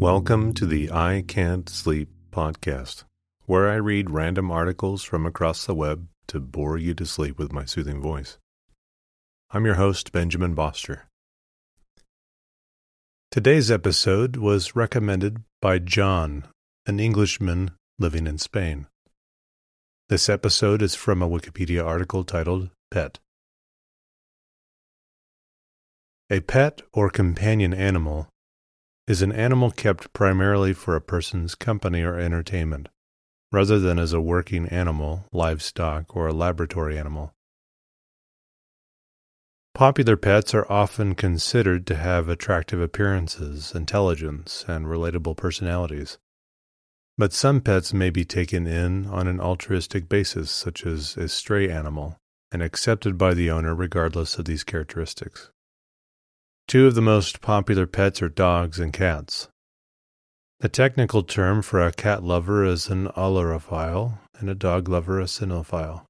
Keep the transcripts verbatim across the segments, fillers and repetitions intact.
Welcome to the I Can't Sleep podcast, where I read random articles from across the web to bore you to sleep with my soothing voice. I'm your host, Benjamin Boster. Today's episode was recommended by John, an Englishman living in Spain. This episode is from a Wikipedia article titled Pet. A pet or companion animal is an animal kept primarily for a person's company or entertainment, rather than as a working animal, livestock, or a laboratory animal. Popular pets are often considered to have attractive appearances, intelligence, and relatable personalities. But some pets may be taken in on an altruistic basis, such as a stray animal, and accepted by the owner regardless of these characteristics. Two of the most popular pets are dogs and cats. The technical term for a cat lover is an ailurophile, and a dog lover a cynophile.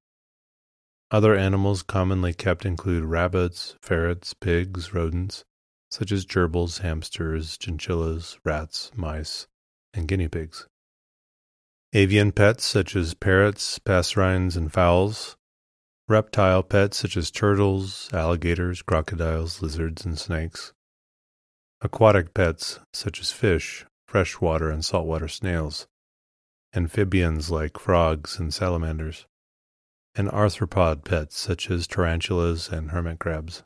Other animals commonly kept include rabbits, ferrets, pigs, rodents, such as gerbils, hamsters, chinchillas, rats, mice, and guinea pigs. Avian pets such as parrots, passerines, and fowls. Reptile pets such as turtles, alligators, crocodiles, lizards, and snakes. Aquatic pets such as fish, freshwater and saltwater snails. Amphibians like frogs and salamanders. And arthropod pets such as tarantulas and hermit crabs.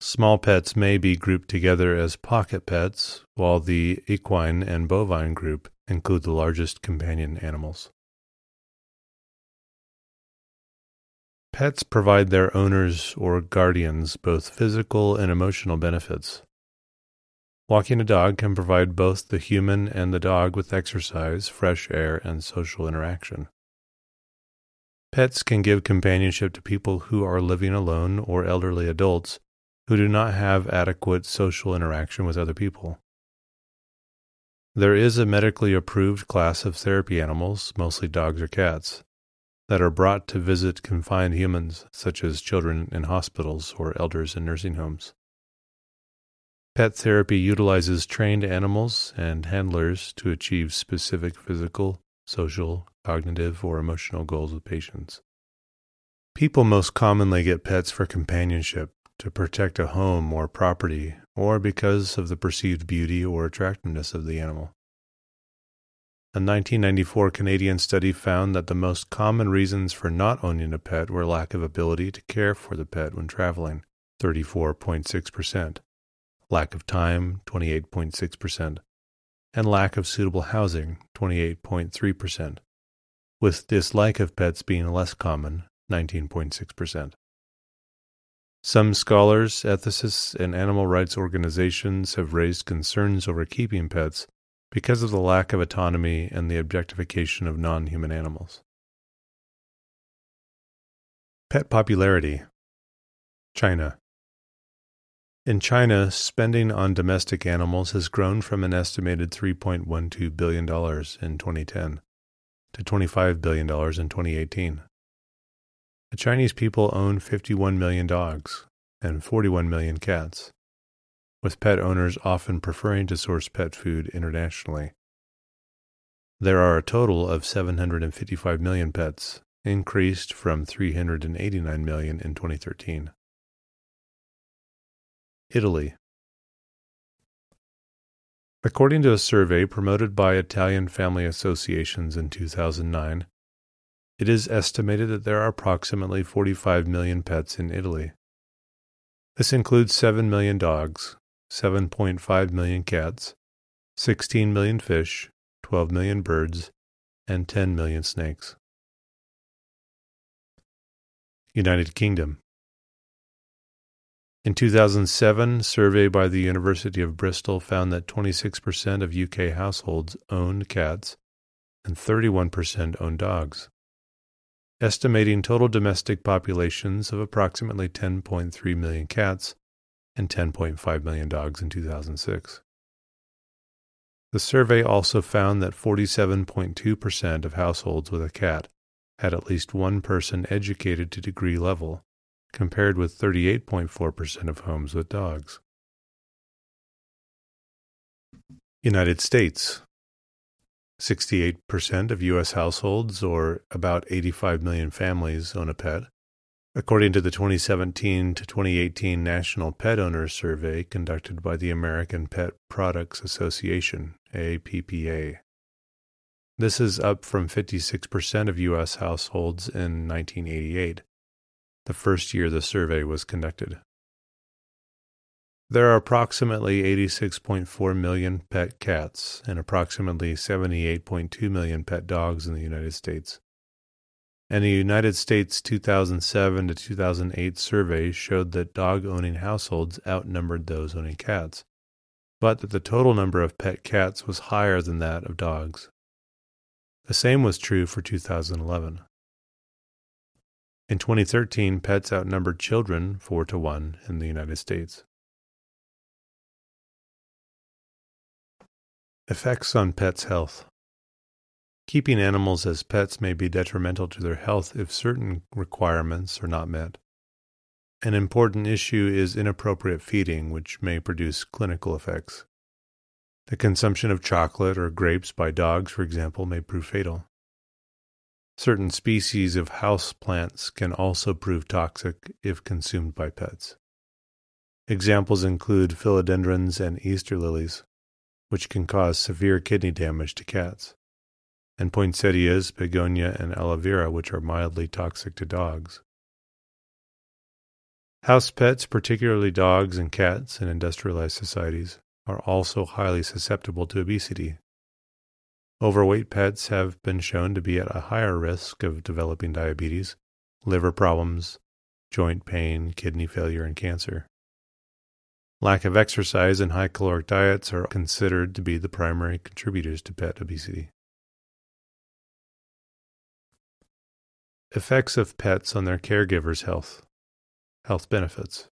Small pets may be grouped together as pocket pets, while the equine and bovine group include the largest companion animals. Pets provide their owners or guardians both physical and emotional benefits. Walking a dog can provide both the human and the dog with exercise, fresh air, and social interaction. Pets can give companionship to people who are living alone or elderly adults who do not have adequate social interaction with other people. There is a medically approved class of therapy animals, mostly dogs or cats, that are brought to visit confined humans, such as children in hospitals or elders in nursing homes. Pet therapy utilizes trained animals and handlers to achieve specific physical, social, cognitive, or emotional goals with patients. People most commonly get pets for companionship, to protect a home or property, or because of the perceived beauty or attractiveness of the animal. A nineteen ninety-four Canadian study found that the most common reasons for not owning a pet were lack of ability to care for the pet when traveling, thirty-four point six percent, lack of time, twenty-eight point six percent, and lack of suitable housing, twenty-eight point three percent, with dislike of pets being less common, nineteen point six percent. Some scholars, ethicists, and animal rights organizations have raised concerns over keeping pets because of the lack of autonomy and the objectification of non-human animals. Pet popularity. China. In China, spending on domestic animals has grown from an estimated three point one two billion dollars in twenty ten to twenty-five billion dollars in twenty eighteen. The Chinese people own fifty-one million dogs and forty-one million cats, with pet owners often preferring to source pet food internationally. There are a total of seven hundred fifty-five million pets, increased from three hundred eighty-nine million in twenty thirteen. Italy. According to a survey promoted by Italian family associations in two thousand nine, it is estimated that there are approximately forty-five million pets in Italy. This includes seven million dogs, seven point five million cats, sixteen million fish, twelve million birds, and ten million snakes. United Kingdom. In two thousand seven, a survey by the University of Bristol found that twenty-six percent of U K households owned cats and thirty-one percent owned dogs, estimating total domestic populations of approximately ten point three million cats and ten point five million dogs in two thousand six. The survey also found that forty-seven point two percent of households with a cat had at least one person educated to degree level, compared with thirty-eight point four percent of homes with dogs. United States. sixty-eight percent of U S households, or about eighty-five million families, own a pet. According to the twenty seventeen to twenty eighteen National Pet Owners Survey conducted by the American Pet Products Association, A P P A. This is up from fifty-six percent of U S households in nineteen eighty-eight, the first year the survey was conducted. There are approximately eighty-six point four million pet cats and approximately seventy-eight point two million pet dogs in the United States. And a United States two thousand seven to two thousand eight survey showed that dog-owning households outnumbered those owning cats, but that the total number of pet cats was higher than that of dogs. The same was true for two thousand eleven. In twenty thirteen, pets outnumbered children four to one in the United States. Effects on pets' health. Keeping animals as pets may be detrimental to their health if certain requirements are not met. An important issue is inappropriate feeding, which may produce clinical effects. The consumption of chocolate or grapes by dogs, for example, may prove fatal. Certain species of house plants can also prove toxic if consumed by pets. Examples include philodendrons and Easter lilies, which can cause severe kidney damage to cats, and poinsettias, begonia, and aloe vera, which are mildly toxic to dogs. House pets, particularly dogs and cats in industrialized societies, are also highly susceptible to obesity. Overweight pets have been shown to be at a higher risk of developing diabetes, liver problems, joint pain, kidney failure, and cancer. Lack of exercise and high-caloric diets are considered to be the primary contributors to pet obesity. Effects of pets on their caregivers' health. Health benefits.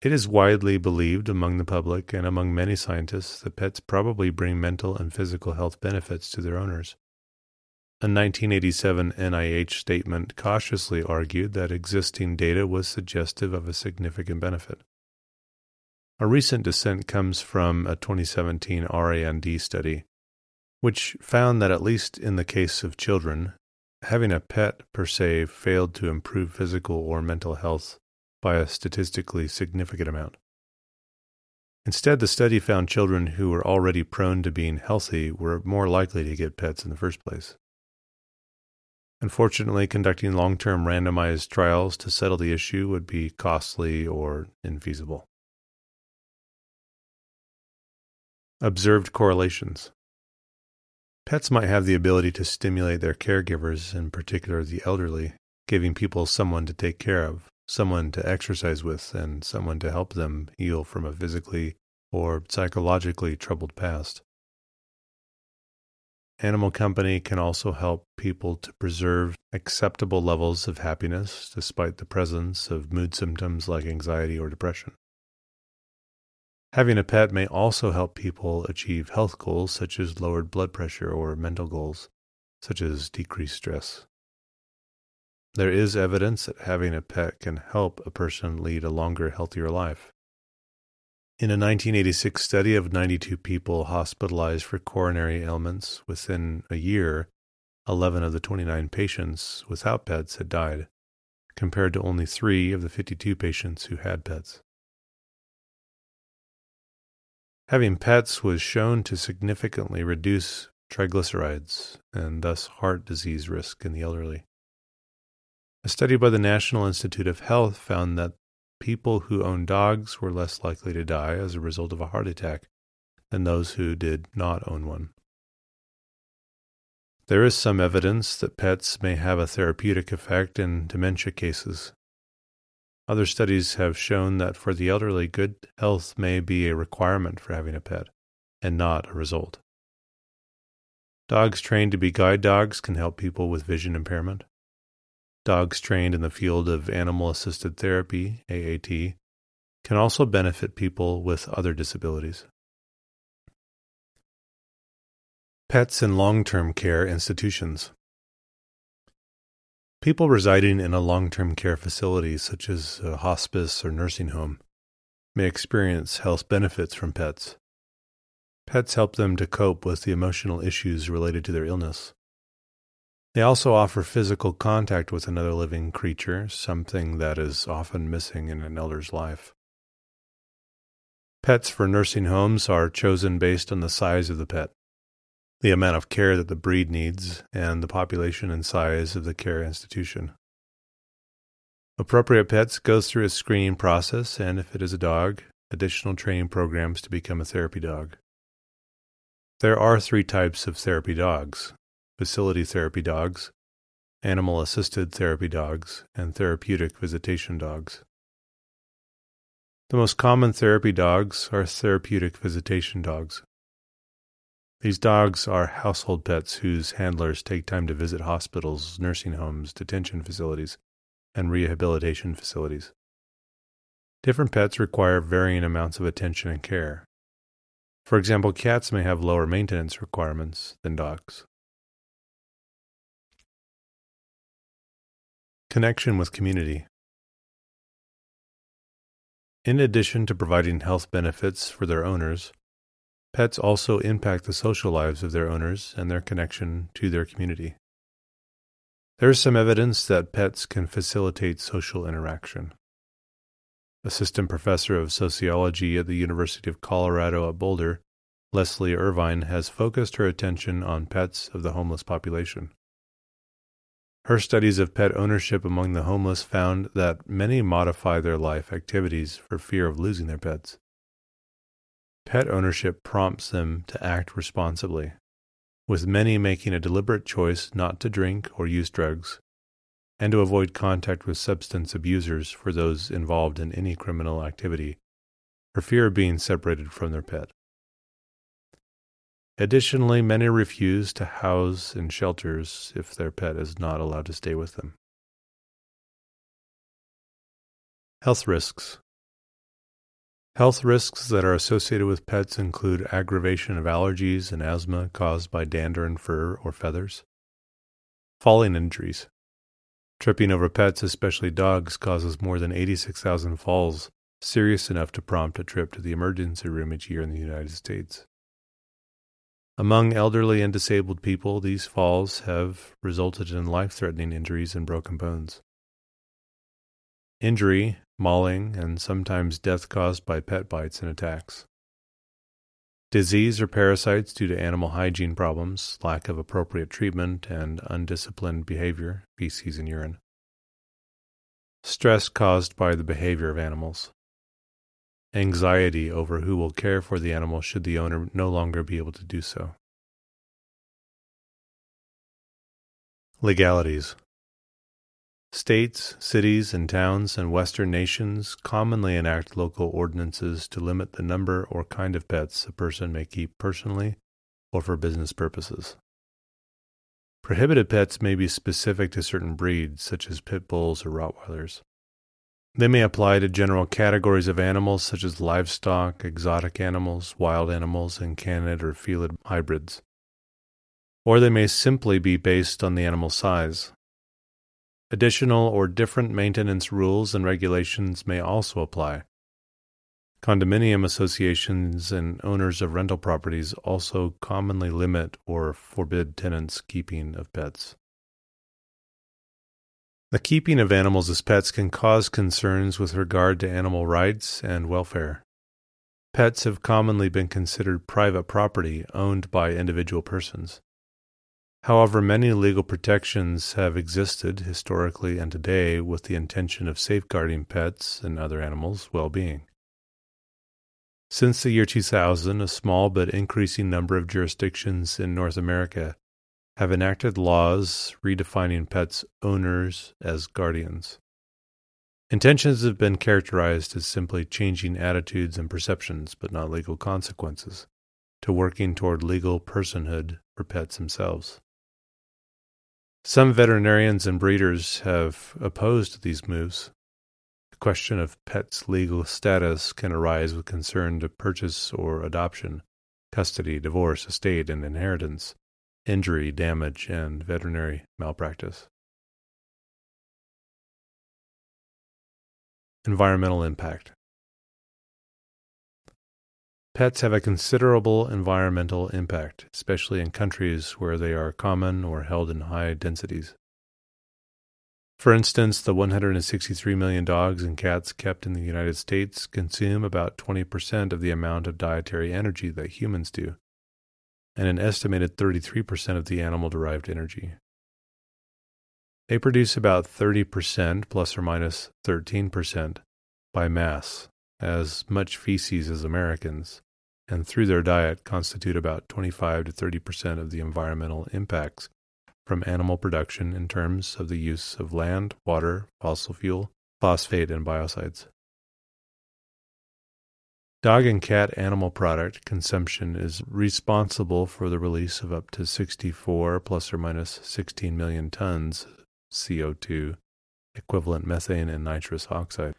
It is widely believed among the public and among many scientists that pets probably bring mental and physical health benefits to their owners. A nineteen eighty-seven N I H statement cautiously argued that existing data was suggestive of a significant benefit. A recent dissent comes from a twenty seventeen RAND study, which found that at least in the case of children, having a pet per se failed to improve physical or mental health by a statistically significant amount. Instead, the study found children who were already prone to being healthy were more likely to get pets in the first place. Unfortunately, conducting long-term randomized trials to settle the issue would be costly or infeasible. Observed correlations. Pets might have the ability to stimulate their caregivers, in particular the elderly, giving people someone to take care of, someone to exercise with, and someone to help them heal from a physically or psychologically troubled past. Animal company can also help people to preserve acceptable levels of happiness despite the presence of mood symptoms like anxiety or depression. Having a pet may also help people achieve health goals such as lowered blood pressure or mental goals such as decreased stress. There is evidence that having a pet can help a person lead a longer, healthier life. In a nineteen eighty-six study of ninety-two people hospitalized for coronary ailments, within a year, eleven of the twenty-nine patients without pets had died, compared to only three of the fifty-two patients who had pets. Having pets was shown to significantly reduce triglycerides and thus heart disease risk in the elderly. A study by the National Institute of Health found that people who owned dogs were less likely to die as a result of a heart attack than those who did not own one. There is some evidence that pets may have a therapeutic effect in dementia cases. Other studies have shown that for the elderly, good health may be a requirement for having a pet, and not a result. Dogs trained to be guide dogs can help people with vision impairment. Dogs trained in the field of animal-assisted therapy, A A T, can also benefit people with other disabilities. Pets in long-term care institutions. People residing in a long-term care facility, such as a hospice or nursing home, may experience health benefits from pets, Pets help them to cope with the emotional issues related to their illness. They also offer physical contact with another living creature, something that is often missing in an elder's life. Pets for nursing homes are chosen based on the size of the pet, the amount of care that the breed needs, and the population and size of the care institution. Appropriate Pets goes through a screening process, and if it is a dog, additional training programs to become a therapy dog. There are three types of therapy dogs: facility therapy dogs, animal-assisted therapy dogs, and therapeutic visitation dogs. The most common therapy dogs are therapeutic visitation dogs. These dogs are household pets whose handlers take time to visit hospitals, nursing homes, detention facilities, and rehabilitation facilities. Different pets require varying amounts of attention and care. For example, cats may have lower maintenance requirements than dogs. Connection with community. In addition to providing health benefits for their owners, pets also impact the social lives of their owners and their connection to their community. There is some evidence that pets can facilitate social interaction. Assistant Professor of Sociology at the University of Colorado at Boulder, Leslie Irvine, has focused her attention on pets of the homeless population. Her studies of pet ownership among the homeless found that many modify their life activities for fear of losing their pets. Pet ownership prompts them to act responsibly, with many making a deliberate choice not to drink or use drugs, and to avoid contact with substance abusers for those involved in any criminal activity, for fear of being separated from their pet. Additionally, many refuse to house in shelters if their pet is not allowed to stay with them. Health risks. Health risks that are associated with pets include aggravation of allergies and asthma caused by dander and fur or feathers, falling injuries. Tripping over pets, especially dogs, causes more than eighty-six thousand falls, serious enough to prompt a trip to the emergency room each year in the United States. Among elderly and disabled people, these falls have resulted in life-threatening injuries and broken bones. Injury, mauling, and sometimes death caused by pet bites and attacks. Disease or parasites due to animal hygiene problems, lack of appropriate treatment, and undisciplined behavior, feces and urine. Stress caused by the behavior of animals. Anxiety over who will care for the animal should the owner no longer be able to do so. Legalities. States, cities, and towns and Western nations commonly enact local ordinances to limit the number or kind of pets a person may keep personally or for business purposes. Prohibited pets may be specific to certain breeds, such as pit bulls or Rottweilers. They may apply to general categories of animals such as livestock, exotic animals, wild animals, and canid or felid hybrids. Or they may simply be based on the animal size. Additional or different maintenance rules and regulations may also apply. Condominium associations and owners of rental properties also commonly limit or forbid tenants' keeping of pets. The keeping of animals as pets can cause concerns with regard to animal rights and welfare. Pets have commonly been considered private property owned by individual persons. However, many legal protections have existed historically and today with the intention of safeguarding pets and other animals' well-being. Since the year two thousand, a small but increasing number of jurisdictions in North America have enacted laws redefining pets' owners as guardians. Intentions have been characterized as simply changing attitudes and perceptions, but not legal consequences, to working toward legal personhood for pets themselves. Some veterinarians and breeders have opposed these moves. The question of pets' legal status can arise with concern to purchase or adoption, custody, divorce, estate, and inheritance, injury, damage, and veterinary malpractice. Environmental impact. Pets have a considerable environmental impact, especially in countries where they are common or held in high densities. For instance, the one hundred sixty-three million dogs and cats kept in the United States consume about twenty percent of the amount of dietary energy that humans do, and an estimated thirty-three percent of the animal-derived energy. They produce about thirty percent, plus or minus thirteen percent, by mass, as much feces as Americans, and through their diet constitute about twenty-five to thirty percent of the environmental impacts from animal production in terms of the use of land, water, fossil fuel, phosphate, and biocides. Dog and cat animal product consumption is responsible for the release of up to sixty-four plus or minus sixteen million tons C O two, equivalent methane and nitrous oxide,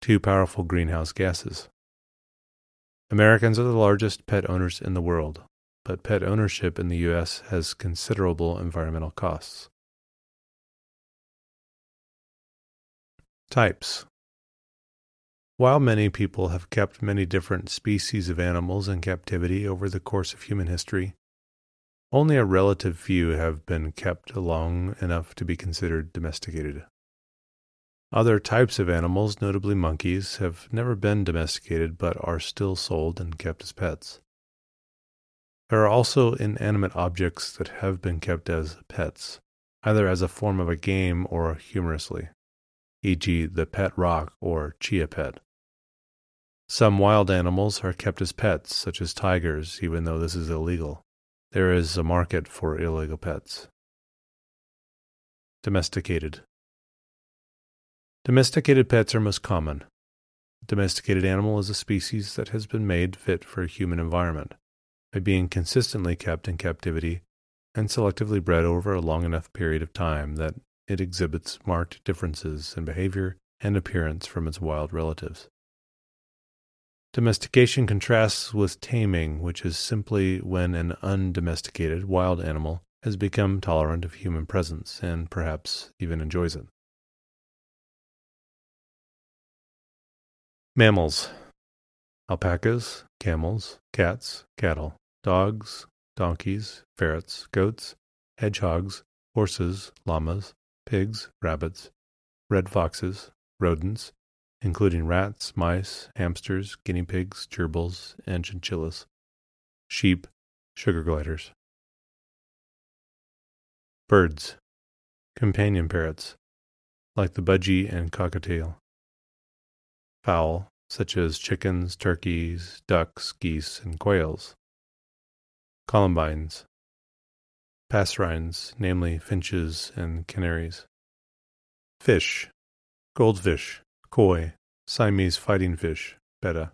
two powerful greenhouse gases. Americans are the largest pet owners in the world, but pet ownership in the U S has considerable environmental costs. Types. While many people have kept many different species of animals in captivity over the course of human history, only a relative few have been kept long enough to be considered domesticated. Other types of animals, notably monkeys, have never been domesticated but are still sold and kept as pets. There are also inanimate objects that have been kept as pets, either as a form of a game or humorously, for example the pet rock or chia pet. Some wild animals are kept as pets, such as tigers, even though this is illegal. There is a market for illegal pets. Domesticated. Domesticated pets are most common. Domesticated animal is a species that has been made fit for a human environment by being consistently kept in captivity and selectively bred over a long enough period of time that it exhibits marked differences in behavior and appearance from its wild relatives. Domestication contrasts with taming, which is simply when an undomesticated wild animal has become tolerant of human presence and perhaps even enjoys it. Mammals. Alpacas, camels, cats, cattle, dogs, donkeys, ferrets, goats, hedgehogs, horses, llamas, pigs, rabbits, red foxes, rodents, including rats, mice, hamsters, guinea pigs, gerbils, and chinchillas, sheep, sugar gliders. Birds. Companion parrots, like the budgie and cockatiel. Fowl, such as chickens, turkeys, ducks, geese, and quails. Columbines. Passerines, namely finches and canaries. Fish. Goldfish, koi, Siamese fighting fish, betta.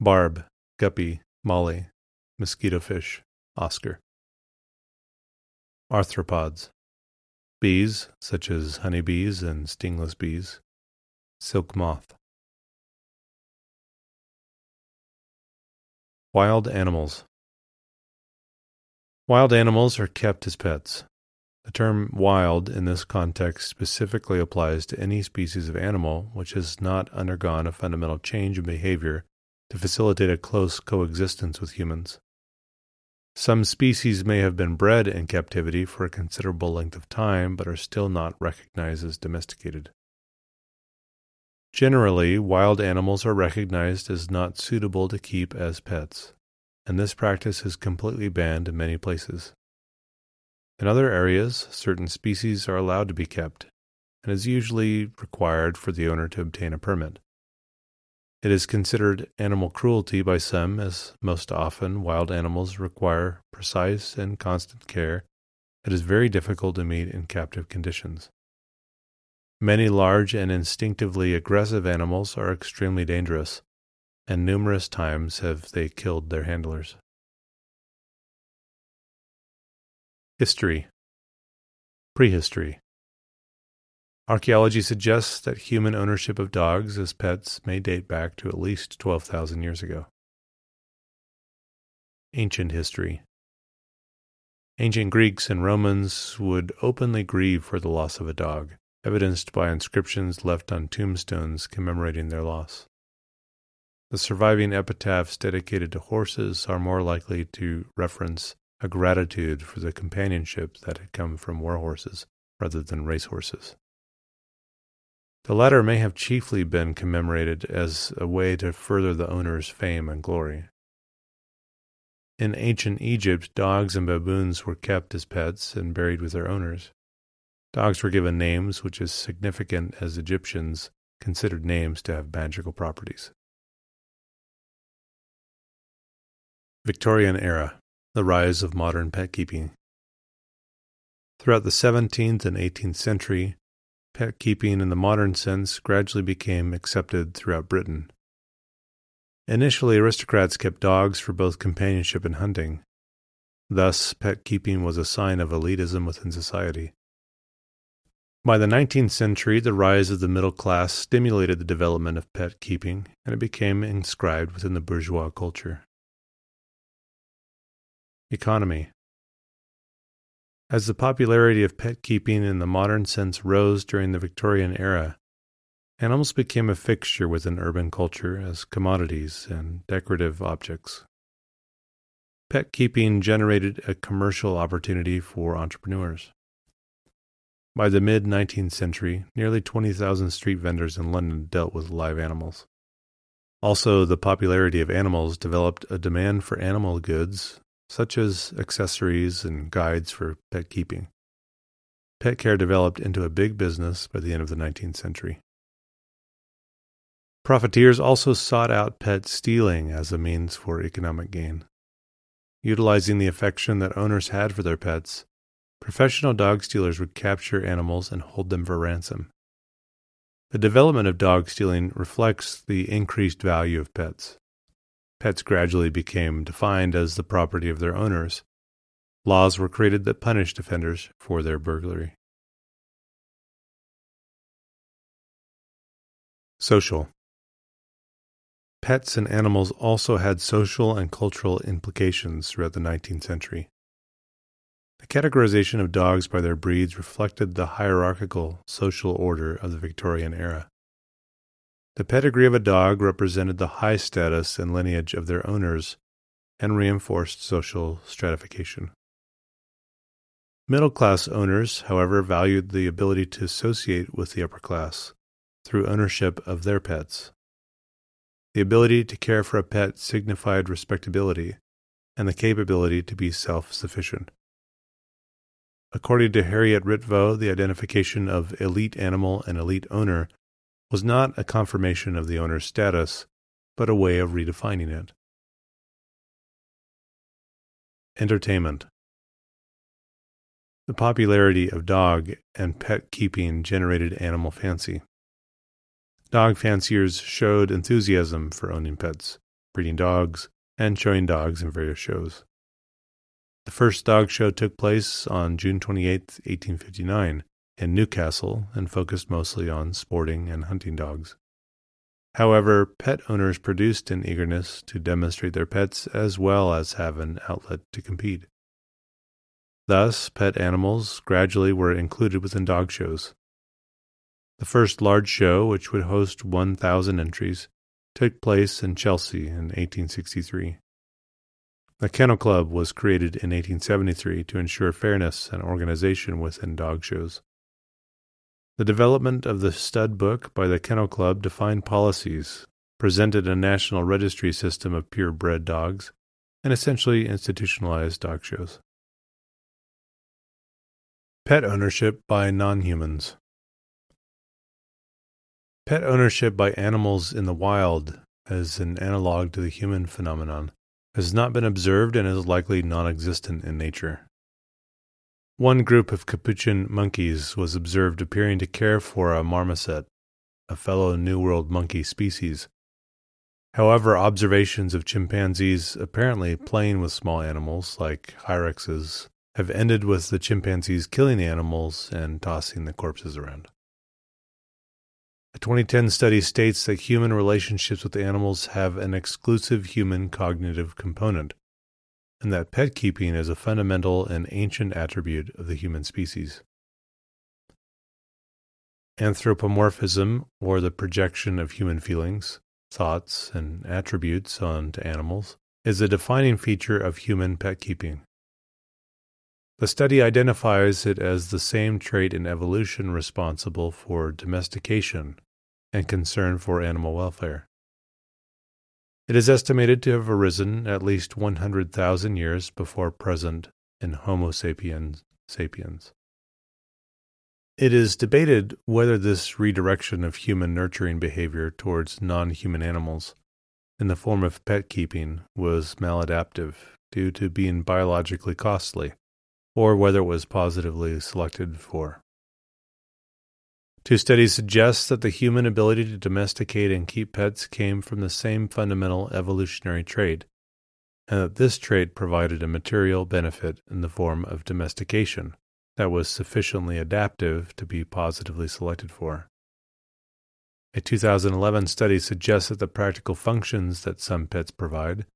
Barb, guppy, molly, mosquito fish, oscar. Arthropods. Bees, such as honeybees and stingless bees. Silk moth. Wild animals. Wild animals are kept as pets. The term wild in this context specifically applies to any species of animal which has not undergone a fundamental change in behavior to facilitate a close coexistence with humans. Some species may have been bred in captivity for a considerable length of time but are still not recognized as domesticated. Generally, wild animals are recognized as not suitable to keep as pets, and this practice is completely banned in many places. In other areas, certain species are allowed to be kept, and is usually required for the owner to obtain a permit. It is considered animal cruelty by some, as most often wild animals require precise and constant care that is very difficult to meet in captive conditions. Many large and instinctively aggressive animals are extremely dangerous, and numerous times have they killed their handlers. History. Prehistory. Archaeology suggests that human ownership of dogs as pets may date back to at least twelve thousand years ago. Ancient history. Ancient Greeks and Romans would openly grieve for the loss of a dog, evidenced by inscriptions left on tombstones commemorating their loss. The surviving epitaphs dedicated to horses are more likely to reference a gratitude for the companionship that had come from war horses rather than race horses. The latter may have chiefly been commemorated as a way to further the owner's fame and glory. In ancient Egypt, dogs and baboons were kept as pets and buried with their owners. Dogs were given names, which is significant as Egyptians considered names to have magical properties. Victorian Era, the rise of modern pet keeping. Throughout the seventeenth and eighteenth century, pet keeping in the modern sense gradually became accepted throughout Britain. Initially, aristocrats kept dogs for both companionship and hunting. Thus, pet keeping was a sign of elitism within society. By the nineteenth century, the rise of the middle class stimulated the development of pet keeping, and it became inscribed within the bourgeois culture. Economy. As the popularity of pet keeping in the modern sense rose during the Victorian era, animals became a fixture within urban culture as commodities and decorative objects. Pet keeping generated a commercial opportunity for entrepreneurs. By the mid-nineteenth century, nearly twenty thousand street vendors in London dealt with live animals. Also, the popularity of animals developed a demand for animal goods, such as accessories and guides for pet keeping. Pet care developed into a big business by the end of the nineteenth century. Profiteers also sought out pet stealing as a means for economic gain. Utilizing the affection that owners had for their pets, professional dog stealers would capture animals and hold them for ransom. The development of dog stealing reflects the increased value of pets. Pets gradually became defined as the property of their owners. Laws were created that punished offenders for their burglary. Social. Pets and animals also had social and cultural implications throughout the nineteenth century. The categorization of dogs by their breeds reflected the hierarchical social order of the Victorian era. The pedigree of a dog represented the high status and lineage of their owners and reinforced social stratification. Middle-class owners, however, valued the ability to associate with the upper class through ownership of their pets. The ability to care for a pet signified respectability and the capability to be self-sufficient. According to Harriet Ritvo, the identification of elite animal and elite owner was not a confirmation of the owner's status, but a way of redefining it. Entertainment. The popularity of dog and pet keeping generated animal fancy. Dog fanciers showed enthusiasm for owning pets, breeding dogs, and showing dogs in various shows. The first dog show took place on June twenty-eighth, eighteen fifty-nine, in Newcastle and focused mostly on sporting and hunting dogs. However, pet owners produced an eagerness to demonstrate their pets as well as have an outlet to compete. Thus, pet animals gradually were included within dog shows. The first large show, which would host one thousand entries, took place in Chelsea in eighteen sixty-three. The Kennel Club was created in eighteen seventy-three to ensure fairness and organization within dog shows. The development of the stud book by the Kennel Club defined policies, presented a national registry system of purebred dogs, and essentially institutionalized dog shows. Pet ownership by non-humans. Pet ownership by animals in the wild, as an analog to the human phenomenon, has not been observed and is likely non-existent in nature. One group of capuchin monkeys was observed appearing to care for a marmoset, a fellow New World monkey species. However, observations of chimpanzees apparently playing with small animals, like hyraxes, have ended with the chimpanzees killing the animals and tossing the corpses around. A twenty ten study states that human relationships with animals have an exclusive human cognitive component, and that pet keeping is a fundamental and ancient attribute of the human species. Anthropomorphism, or the projection of human feelings, thoughts, and attributes onto animals is a defining feature of human pet keeping. The study identifies it as the same trait in evolution responsible for domestication and concern for animal welfare. It is estimated to have arisen at least one hundred thousand years before present in Homo sapiens sapiens. It is debated whether this redirection of human nurturing behavior towards non-human animals in the form of pet keeping was maladaptive due to being biologically costly, or whether it was positively selected for. Two studies suggest that the human ability to domesticate and keep pets came from the same fundamental evolutionary trait, and that this trait provided a material benefit in the form of domestication that was sufficiently adaptive to be positively selected for. A two thousand eleven study suggests that the practical functions that some pets provide,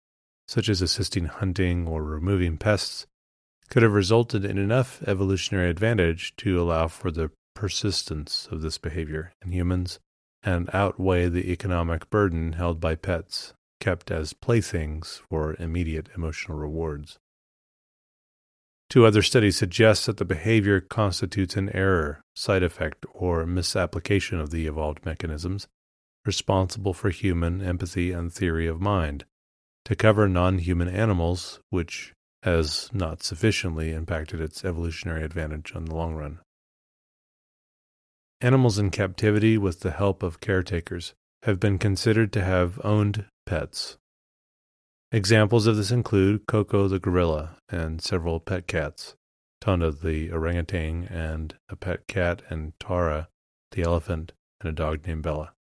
such as assisting hunting or removing pests, could have resulted in enough evolutionary advantage to allow for the persistence of this behavior in humans and outweigh the economic burden held by pets kept as playthings for immediate emotional rewards. Two other studies suggest that the behavior constitutes an error, side effect, or misapplication of the evolved mechanisms responsible for human empathy and theory of mind to cover non-human animals, which has not sufficiently impacted its evolutionary advantage in the long run. Animals in captivity with the help of caretakers have been considered to have owned pets. Examples of this include Coco the gorilla and several pet cats, Tonda the orangutan and a pet cat, and Tara the elephant and a dog named Bella.